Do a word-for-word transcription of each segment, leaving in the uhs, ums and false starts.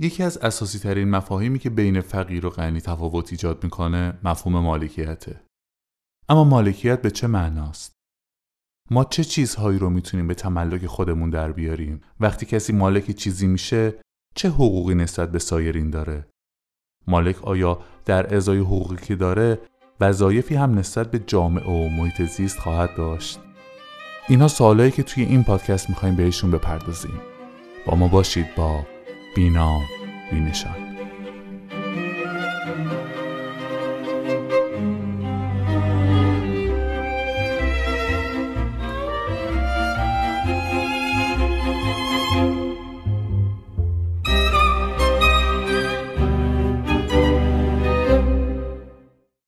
یکی از اساسی ترین مفاهیمی که بین فقیر و غنی تفاوت ایجاد میکنه مفهوم مالکیته. اما مالکیت به چه معناست؟ ما چه چیزهایی رو میتونیم به تملک خودمون در بیاریم؟ وقتی کسی مالک چیزی میشه چه حقوقی نسبت به سایرین داره؟ مالک آیا در ازای حقوقی که داره وظایفی هم نسبت به جامعه و محیط زیست خواهد داشت؟ اینا سوالایی که توی این پادکست میخوایم بهشون بپردازیم. با ما باشید با بی‌نام بی‌نشان.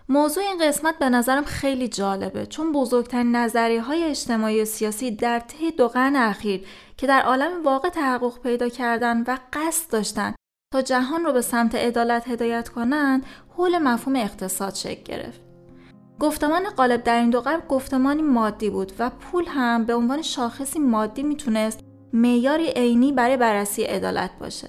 موضوع این قسمت به نظرم خیلی جالبه، چون بزرگترین نظریه‌های اجتماعی و سیاسی در طی دو قرن اخیر که در عالم واقع تحقق پیدا کردن و قصد داشتن تا جهان رو به سمت عدالت هدایت کنن، حول مفهوم اقتصاد شکل گرفت. گفتمان غالب در این دو قرن گفتمانی مادی بود و پول هم به عنوان شاخصی مادی میتونست معیاری عینی برای بررسی عدالت باشه.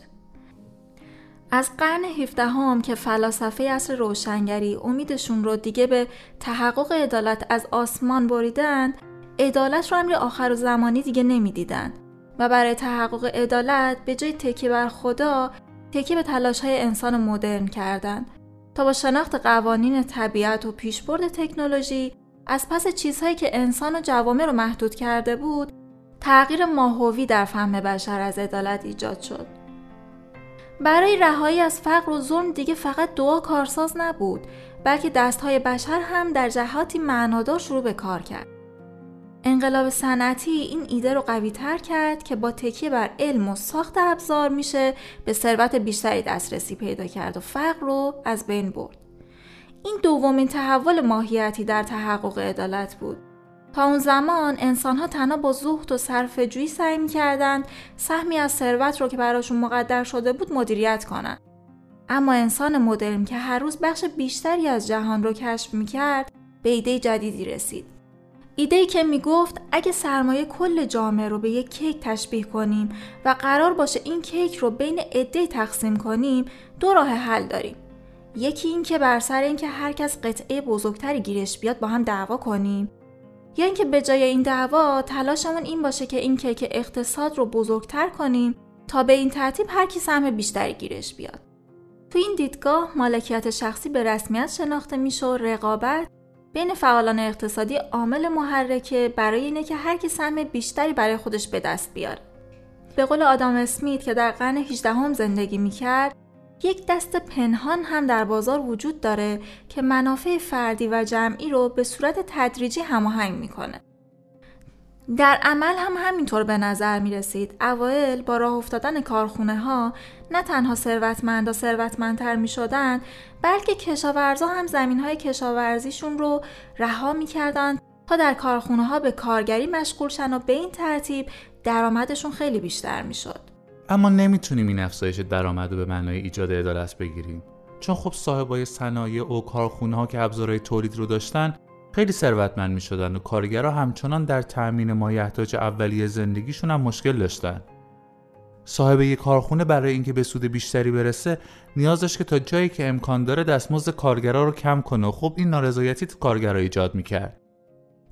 از قرن هفدهم هم که فلاسفه عصر روشنگری امیدشون رو دیگه به تحقق عدالت از آسمان بریدند، عدالت رو امر آخرالزمانی دیگه نمی‌دیدند و برای تحقق عدالت به جای تکیه بر خدا، تکیه به تلاش‌های انسان مدرن کردند تا با شناخت قوانین طبیعت و پیشبرد تکنولوژی از پس چیزهایی که انسان و جوامع رو محدود کرده بود، تغییر ماهوی در فهم بشر از عدالت ایجاد شد. برای رهایی از فقر و ظلم دیگه فقط دعا کارساز نبود، بلکه دستهای بشر هم در جهاتی معنادار شروع به کار کرد. انقلاب صنعتی این ایده رو قوی تر کرد که با تکیه بر علم و ساخت ابزار میشه به ثروت بیشتری دسترسی پیدا کرد و فقر رو از بین برد. این دومین تحول ماهیتی در تحقق عدالت بود. تا اون زمان انسان‌ها تنها با زهد و صرفه‌جویی سعی می‌کردند سهمی از ثروت رو که براشون مقدر شده بود مدیریت کنند. اما انسان مدرن که هر روز بخش بیشتری از جهان رو کشف می‌کرد، به ایده جدیدی رسید. ایده‌ای که میگفت اگه سرمایه کل جامعه رو به یک کیک تشبیه کنیم و قرار باشه این کیک رو بین عده‌ای تقسیم کنیم، دو راه حل داریم. یکی این که بر سر اینکه هر کس قطعه بزرگتری گیرش بیاد با هم دعوا کنیم، یا اینکه به جای این دعوا تلاشمون این باشه که این کیک اقتصاد رو بزرگتر کنیم تا به این ترتیب هر کی سهم بیشتری گیرش بیاد. تو این دیدگاه مالکیت شخصی به رسمیت شناخته میشه و رقابت بین فعالان اقتصادی عامل محرکه برای اینه که هر کی سهم بیشتری برای خودش به دست بیاره. به قول آدام اسمیت که در قرن هجدهم هم زندگی میکرد، یک دست پنهان هم در بازار وجود داره که منافع فردی و جمعی رو به صورت تدریجی هماهنگ میکنه. در عمل هم همینطور به نظر میرسید. اوایل با راه افتادن کارخونه ها نه تنها ثروتمندا ثروتمندتر میشدن، بلکه کشاورزا هم زمین های کشاورزیشون رو رها میکردن تا در کارخونه ها به کارگری مشغول شن و به این ترتیب درآمدشون خیلی بیشتر میشد. اما نمیتونیم این افزایش درآمد رو به معنای ایجاد عدالت بگیریم، چون خب صاحبای صنایع و کارخونه‌ها که ابزارهای تولید رو داشتن خیلی ثروتمند میشدن و کارگرها همچنان در تامین مایحتاج اولیه زندگیشون هم مشکل داشتن. صاحب یک کارخونه برای اینکه به سود بیشتری برسه نیاز داشت که تا جایی که امکان داره دستمزد کارگرها رو کم کنه و خب این نارضایتی تو کارگرها ایجاد میکرد.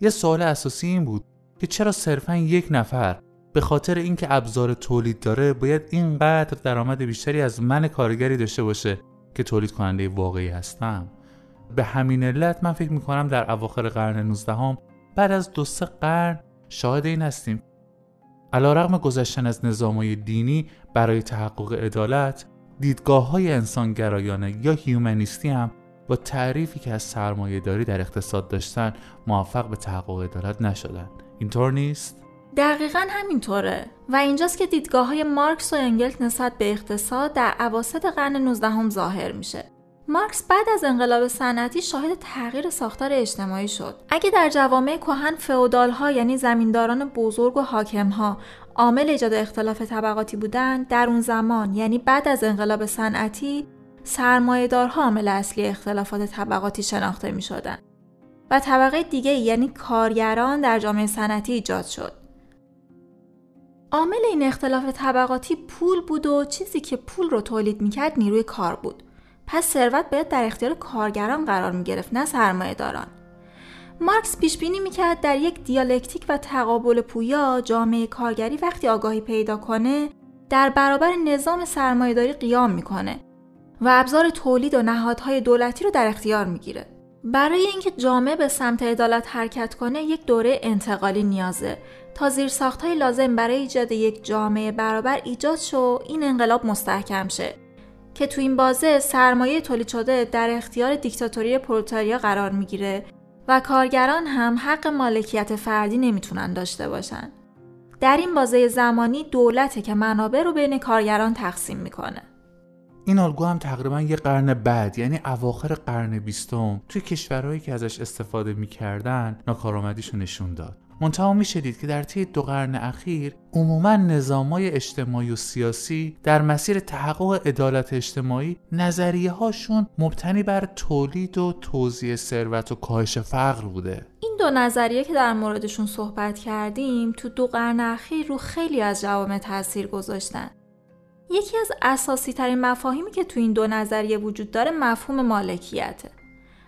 یه سوال اساسی این بود که چرا صرفاً یک نفر به خاطر اینکه ابزار تولید داره باید اینقدر درآمد بیشتری از من کارگری داشته باشه که تولید کننده واقعی هستم. به همین علت من فکر میکنم در اواخر قرن نوزدهم هم بعد از دو سه قرن شاهد این هستیم علیرغم گذشتن از نظام‌های دینی برای تحقق عدالت، دیدگاه‌های انسانگرایانه یا هیومنیستی هم با تعریفی که از سرمایه‌داری در اقتصاد داشتن موفق به تحقق عدالت نشدن. اینطور نیست؟ دقیقاً همینطوره و اینجاست که دیدگاه‌های مارکس و انگلز نسبت به اقتصاد در اواسط قرن نوزدهم ظاهر میشه. مارکس بعد از انقلاب صنعتی شاهد تغییر ساختار اجتماعی شد. اگه در جوامع کهن فئودال‌ها یعنی زمینداران بزرگ و حاکم‌ها عامل ایجاد اختلاف طبقاتی بودند، در اون زمان یعنی بعد از انقلاب صنعتی سرمایه‌دارها عامل اصلی اختلافات طبقاتی شناخته می‌شدند و طبقه دیگه یعنی کارگران در جامعه صنعتی ایجاد شد. عامل این اختلاف طبقاتی پول بود و چیزی که پول رو تولید میکرد نیروی کار بود. پس ثروت باید در اختیار کارگران قرار میگرفت، نه سرمایه‌داران. مارکس پیش بینی میکرد در یک دیالکتیک و تقابل پویا، جامعه کارگری وقتی آگاهی پیدا کنه در برابر نظام سرمایه‌داری قیام میکنه و ابزار تولید و نهادهای دولتی رو در اختیار میگیره. برای اینکه جامعه به سمت عدالت حرکت کنه یک دوره انتقالی نیازه تا زیرساخت‌های لازم برای ایجاد یک جامعه برابر ایجاد شو، این انقلاب مستحکم شه که تو این بازه سرمایه تولید شده در اختیار دیکتاتوری پرولتاریا قرار میگیره و کارگران هم حق مالکیت فردی نمیتونن داشته باشن. در این بازه زمانی دولته که منابع رو بین کارگران تقسیم میکنه. این الگو هم تقریبا یه قرن بعد، یعنی اواخر قرن بیستم، توی کشورهایی که ازش استفاده میکردن ناکارآمدیشو نشون داد. منتها میشدید که در طی دو قرن اخیر عموما نظام‌های اجتماعی و سیاسی در مسیر تحقق عدالت اجتماعی نظریه‌هاشون مبتنی بر تولید و توزیع ثروت و کاهش فقر بوده. این دو نظریه که در موردشون صحبت کردیم تو دو قرن اخیر رو خیلی از جوامع تاثیر گذاشتن. یکی از اساسی ترین مفاهیمی که تو این دو نظریه وجود داره مفهوم مالکیته.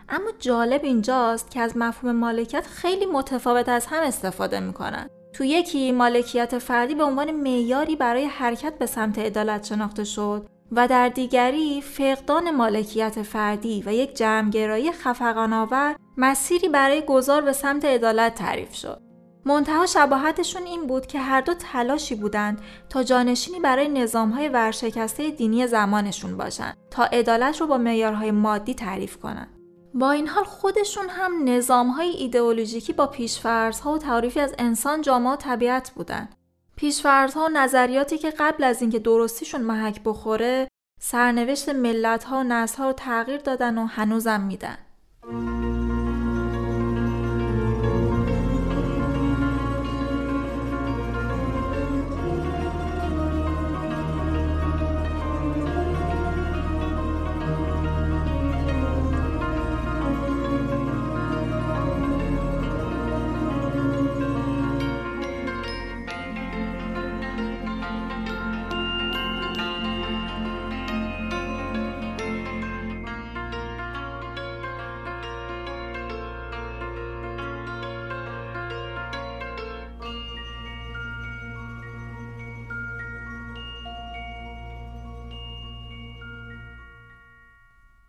اما جالب اینجاست که از مفهوم مالکیت خیلی متفاوت از هم استفاده میکنن. تو یکی مالکیت فردی به عنوان معیاری برای حرکت به سمت عدالت شناخته شد و در دیگری فقدان مالکیت فردی و یک جمع‌گرایی خفقان‌آور مسیری برای گذار به سمت عدالت تعریف شد. منتها شباهتشون این بود که هر دو تلاشی بودند تا جانشینی برای نظام‌های ورشکسته دینی زمانشون باشن تا عدالت رو با معیارهای مادی تعریف کنن. با این حال خودشون هم نظام‌های ایدئولوژیکی با پیش‌فرض‌ها و تعریفی از انسان، جامعه و طبیعت بودن. پیش‌فرض‌ها و نظریاتی که قبل از اینکه درستیشون محک بخوره، سرنوشت ملت‌ها و نسل‌ها رو تغییر دادن و هنوزم میدن.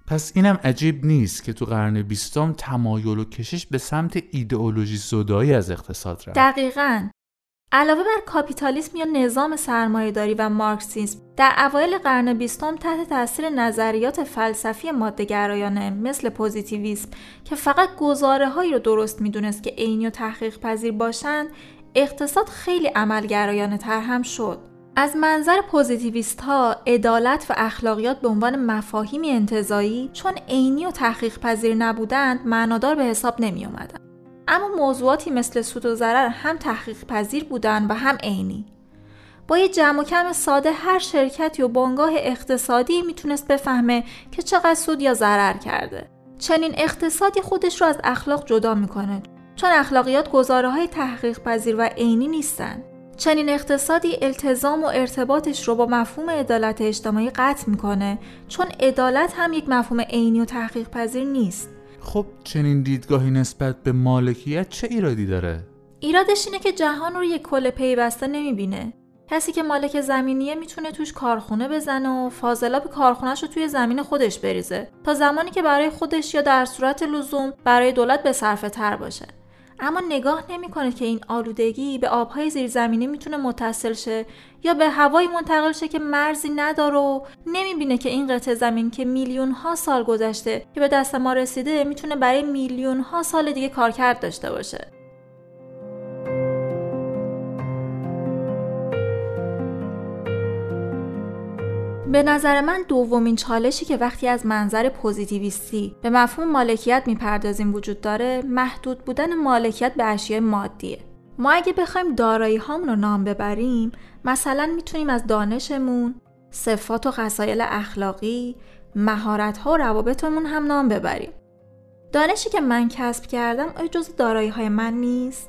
پس اینم عجیب نیست که تو قرن بیستم تمایل و کشش به سمت ایدئولوژی زدایی از اقتصاد رفت. دقیقاً. علاوه بر کاپیتالیسم یا نظام سرمایه‌داری و مارکسیسم، در اوایل قرن بیستم تحت تاثیر نظریات فلسفی ماده‌گرایانه مثل پوزیتیویسم که فقط گزاره‌هایی رو درست می‌دونست که عینی و تحقیق پذیر باشند، اقتصاد خیلی عملگرایانه‌تر هم شد. از منظر پوزیتیویست ها عدالت و اخلاقیات به عنوان مفاهیمی انتزاعی چون عینی و تحقیق پذیر نبودند معنادار به حساب نمی اومدن. اما موضوعاتی مثل سود و ضرر هم تحقیق پذیر بودند و هم عینی. با یه جمع و کم ساده هر شرکتی و بنگاه اقتصادی میتونست بفهمه که چقدر سود یا ضرر کرده. چنین اقتصادی خودش رو از اخلاق جدا میکنه چون اخلاقیات گزاره های تحقیق پذیر و عینی نیستند. چنین اقتصادی التزام و ارتباطش رو با مفهوم عدالت اجتماعی قطع میکنه چون عدالت هم یک مفهوم عینی و تحقیق پذیر نیست. خب چنین دیدگاهی نسبت به مالکیت چه ایرادی داره؟ ایرادش اینه که جهان رو یک کل پیوسته نمیبینه. کسی که مالک زمینیه میتونه توش کارخونه بزنه و فاضلاب کارخونه‌شو توی زمین خودش بریزه تا زمانی که برای خودش یا در صورت لزوم برای دولت به صرفه تر باشه. اما نگاه نمی‌کنه که این آلودگی به آب‌های زیرزمینی میتونه متصل شه یا به هوایی منتقل شه که مرزی نداره و نمی‌بینه که این قطعه زمین که میلیون‌ها سال گذشته که به دست ما رسیده میتونه برای میلیون‌ها سال دیگه کارکرد داشته باشه. به نظر من دومین چالشی که وقتی از منظر پوزیتیویستی به مفهوم مالکیت میپردازیم وجود داره محدود بودن مالکیت به اشیاء مادیه. ما اگه بخوایم دارایی هامون رو نام ببریم، مثلا میتونیم از دانشمون، صفات و خصایل اخلاقی، مهارت ها و روابطمون هم نام ببریم. دانشی که من کسب کردم آیا جزو دارایی های من نیست؟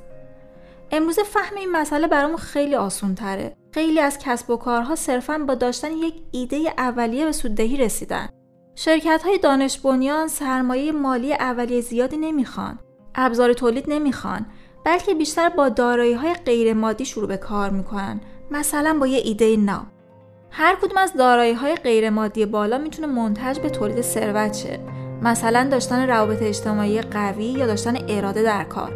امروزه فهم این مسئله برامون خیلی آسان‌تره. خیلی از کسب و کارها صرفاً با داشتن یک ایده اولیه به سوددهی رسیدن. شرکت‌های دانش بنیان سرمایه مالی اولیه زیادی نمی‌خوان، ابزار تولید نمی‌خوان، بلکه بیشتر با دارایی‌های غیر مادی شروع به کار می‌کنن، مثلا با یه ایده ناب. هر کدوم از دارایی‌های غیر مادی بالا می‌تونه منتج به تولید ثروت شه، مثلا داشتن روابط اجتماعی قوی یا داشتن اراده در کار.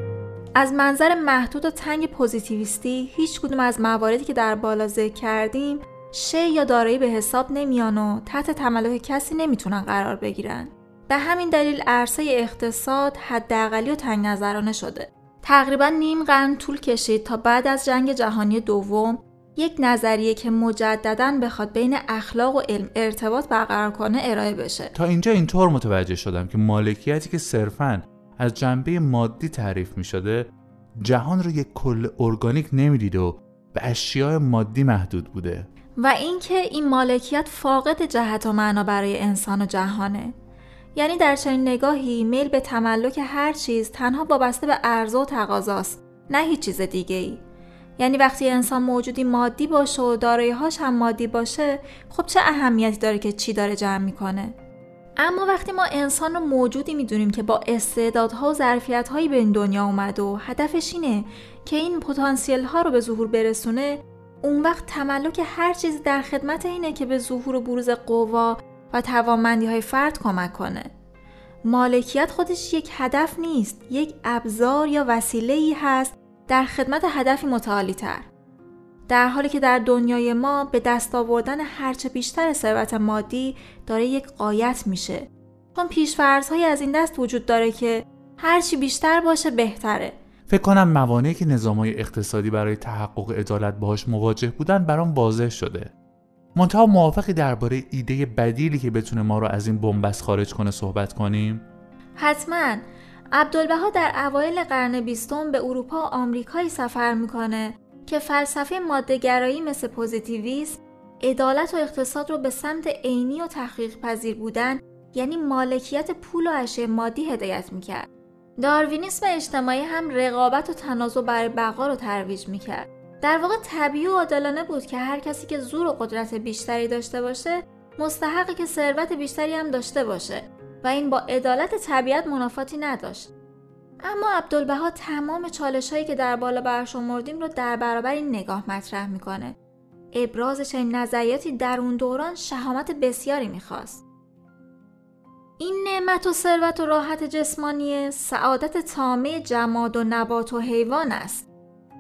از منظر محدود و تنگ پوزیتیویستی هیچ کدوم از مواردی که در بالا ذکر کردیم شی یا دارایی به حساب نمیان و تحت تملک کسی نمیتونن قرار بگیرن. به همین دلیل عرصه اقتصاد حداقلی و تنگ نظرانه شده. تقریبا نیم قرن طول کشید تا بعد از جنگ جهانی دوم یک نظریه که مجدداً بخواد بین اخلاق و علم ارتباط برقرار کنه ارائه بشه. تا اینجا اینطور متوجه شدم که مالکیتی که صرفاً از جنبه مادی تعریف می شده جهان رو یک کل ارگانیک نمی دید و به اشیاء مادی محدود بوده و اینکه این مالکیت فاقد جهت و معنا برای انسان و جهانه. یعنی در چنین نگاهی میل به تملک هر چیز تنها وابسته به عرضه و تقاضاست، نه هیچ چیز دیگه ای. یعنی وقتی انسان موجودی مادی باشه و دارایی‌هاش هم مادی باشه، خب چه اهمیتی داره که چی داره جمع می کنه؟ اما وقتی ما انسان رو موجودی میدونیم که با استعدادها و ظرفیت‌هایی به این دنیا اومده و هدفش اینه که این پتانسیل‌ها رو به ظهور برسونه، اون وقت تملک هر چیز در خدمت اینه که به ظهور و بروز قوا و توانمندی‌های فرد کمک کنه. مالکیت خودش یک هدف نیست، یک ابزار یا وسیله‌ای هست در خدمت هدفی متعالی‌تر. در حالی که در دنیای ما به دست آوردن هرچه بیشتر ثروت مادی داره یک غایت میشه، چون پیش‌فرض‌هایی از این دست وجود داره که هرچی بیشتر باشه بهتره. فکر کنم موانعی که نظام‌های اقتصادی برای تحقق عدالت باهاش مواجه بودن برام واضح شده. منتها موافقی درباره ایده بدیلی که بتونه ما رو از این بنبست خارج کنه صحبت کنیم؟ حتماً. عبدالبها در اوایل قرن بیستم به اروپا و آمریکای سفر میکنه که فلسفه ماده‌گرایی مثل پوزیتیویسم عدالت و اقتصاد رو به سمت عینی و تحقیق پذیر بودن، یعنی مالکیت پول و اشیاء مادی، هدایت میکرد. داروینیسم اجتماعی هم رقابت و تنازع برای بقا رو ترویج میکرد. در واقع طبیعی و عادلانه بود که هر کسی که زور و قدرت بیشتری داشته باشه مستحقه که ثروت بیشتری هم داشته باشه و این با عدالت طبیعت منافاتی نداشت. اما عبدالبها تمام چالش‌هایی که در بالا برشمردیم رو در برابر این نگاه مطرح می‌کنه. ابراز چنین نظریاتی در اون دوران شهامت بسیاری می‌خواست. این نعمت و ثروت و راحت جسمانی سعادت تامه جماد و نبات و حیوان است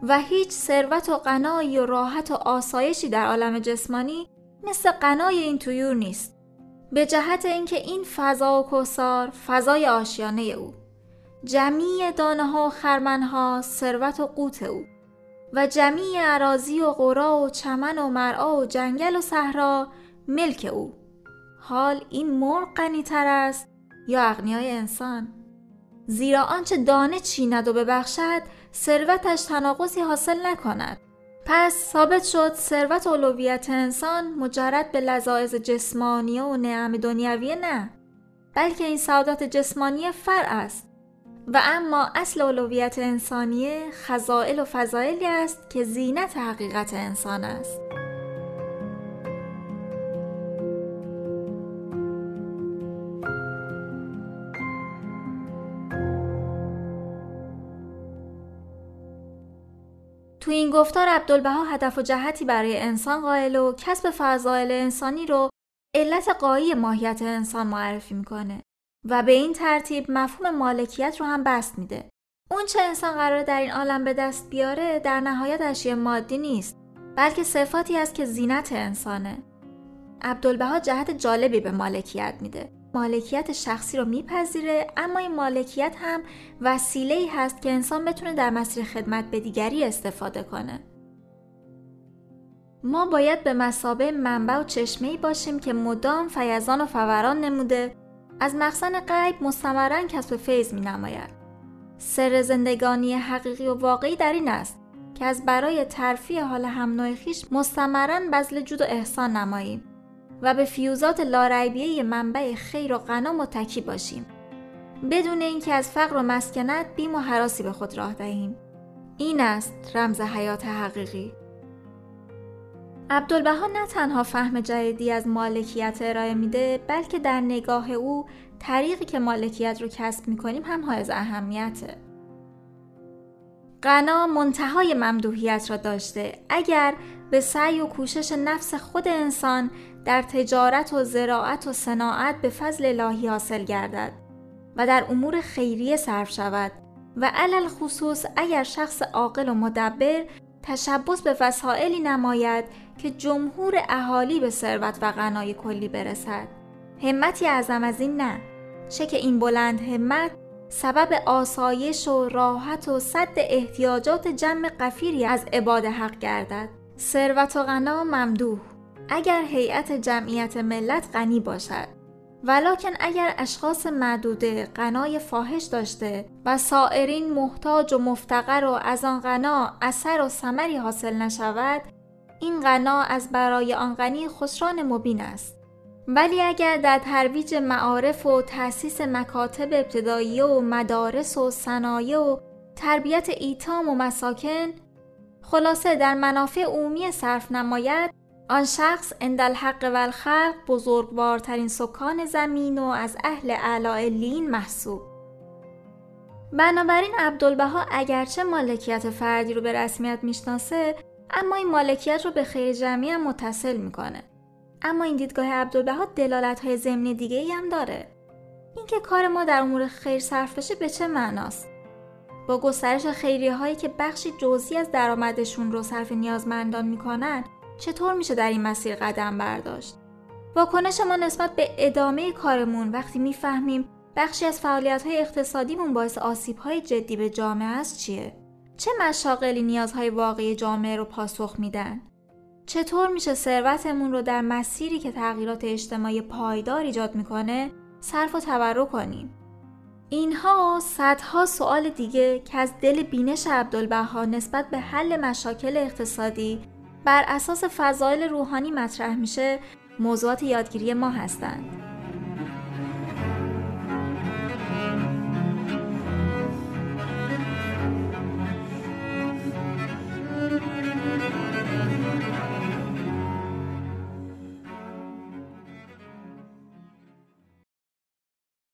و هیچ ثروت و قنایی و راحت و آسایشی در عالم جسمانی مثل قنای این طیور نیست، به جهت اینکه این فضا و کسار فضای آشیانه او، جمیع دانه‌ها و خرمن‌ها ثروت و قوت او و جمیع اراضی و قرا و چمن و مرعا و جنگل و صحرا ملک او. حال این مرغ غنی‌تر است یا اغنیای انسان؟ زیرا آنچه دانه چیند و ببخشد ثروتش تناقضی حاصل نکند. پس ثابت شد ثروت و اولویت انسان مجرد به لذایذ جسمانی و نعم دنیوی نه، بلکه این سعادت جسمانی فرع است و اما اصل اولویت انسانیه خزائل و فضائلی است که زینت حقیقت انسان است. تو این گفتار عبدالبها هدف و جهتی برای انسان قائل و کسب فضائل انسانی رو علت غایی ماهیت انسان معرفی میکنه و به این ترتیب مفهوم مالکیت رو هم بسط میده. اون چه انسان قراره در این عالم به دست بیاره در نهایت اشیاء مادی نیست، بلکه صفاتی است که زینت انسانه. عبدالبها جهت جالبی به مالکیت میده. مالکیت شخصی رو میپذیره، اما این مالکیت هم وسیله‌ای هست که انسان بتونه در مسیر خدمت به دیگری استفاده کنه. ما باید به مثابه منبع و چشمه‌ای باشیم که مدام فیضان و فوران نموده، از مخزن غیب مستمرن کسب فیض می نماید. سر زندگانی حقیقی و واقعی در این است که از برای ترفیع حال هم نوع خویش مستمرن بذل جود و احسان نماییم و به فیوزات لاریبیه منبع خیر و غنا متکی باشیم، بدون اینکه از فقر و مسکنت بیم و هراسی به خود راه دهیم. این است رمز حیات حقیقی. عبدالبها نه تنها فهم جدیدی از مالکیت ارائه میده، بلکه در نگاه او طریقی که مالکیت رو کسب میکنیم هم حائز اهمیته. غنا منتهای ممدوحیت را داشته اگر به سعی و کوشش نفس خود انسان در تجارت و زراعت و صناعت به فضل الهی حاصل گردد و در امور خیریه صرف شود و علل خصوص اگر شخص عاقل و مدبر تشبث به وسائلی نماید که جمهور اهالی به ثروت و غنای کلی برسد. همتی اعظم از این نه، چه که این بلند همت سبب آسایش و راحت و سد احتیاجات جمع غفیری از عباد حق گردد. ثروت و غنا ممدوح اگر هیئت جمعیت ملت غنی باشد، ولکن اگر اشخاص معدوده غنای فاحش داشته و سائرین محتاج و مفتقر و از آن غنا اثر و ثمری حاصل نشود، این غنا از برای آن غنی خسران مبین است. ولی اگر در ترویج معارف و تأسیس مکاتب ابتدایی و مدارس و صنایع و تربیت ایتام و مساکن، خلاصه در منافع عمومی صرف نماید، آن شخص اندالحق و الخلق بزرگوارترین سکان زمین و از اهل اعلاءالین محسوب. بنابراین عبدالبها اگرچه مالکیت فردی رو به رسمیت میشناسه، اما این مالکیت رو به خیر جمعی هم متصل میکنه. اما این دیدگاه عبدالبها دلالت‌های ضمنی دیگه‌ای هم داره. اینکه کار ما در امور خیر صرف بشه به چه معناست؟ با گسترش خیریه‌هایی که بخشی جزئی از درآمدشون رو صرف نیازمندان می‌کنن، چطور میشه در این مسیر قدم برداشت؟ واکنش ما نسبت به ادامه کارمون وقتی می‌فهمیم بخشی از فعالیت‌های اقتصادیمون باعث آسیب‌های جدی به جامعه است چیه؟ چه مشاغلی نیازهای واقعی جامعه رو پاسخ میدن؟ چطور میشه ثروتمون رو در مسیری که تغییرات اجتماعی پایدار ایجاد میکنه صرف و تبرع کنیم؟ اینها صدها سوال دیگه که از دل بینش عبدالبها نسبت به حل مشاکل اقتصادی بر اساس فضایل روحانی مطرح میشه موضوعات یادگیری ما هستند.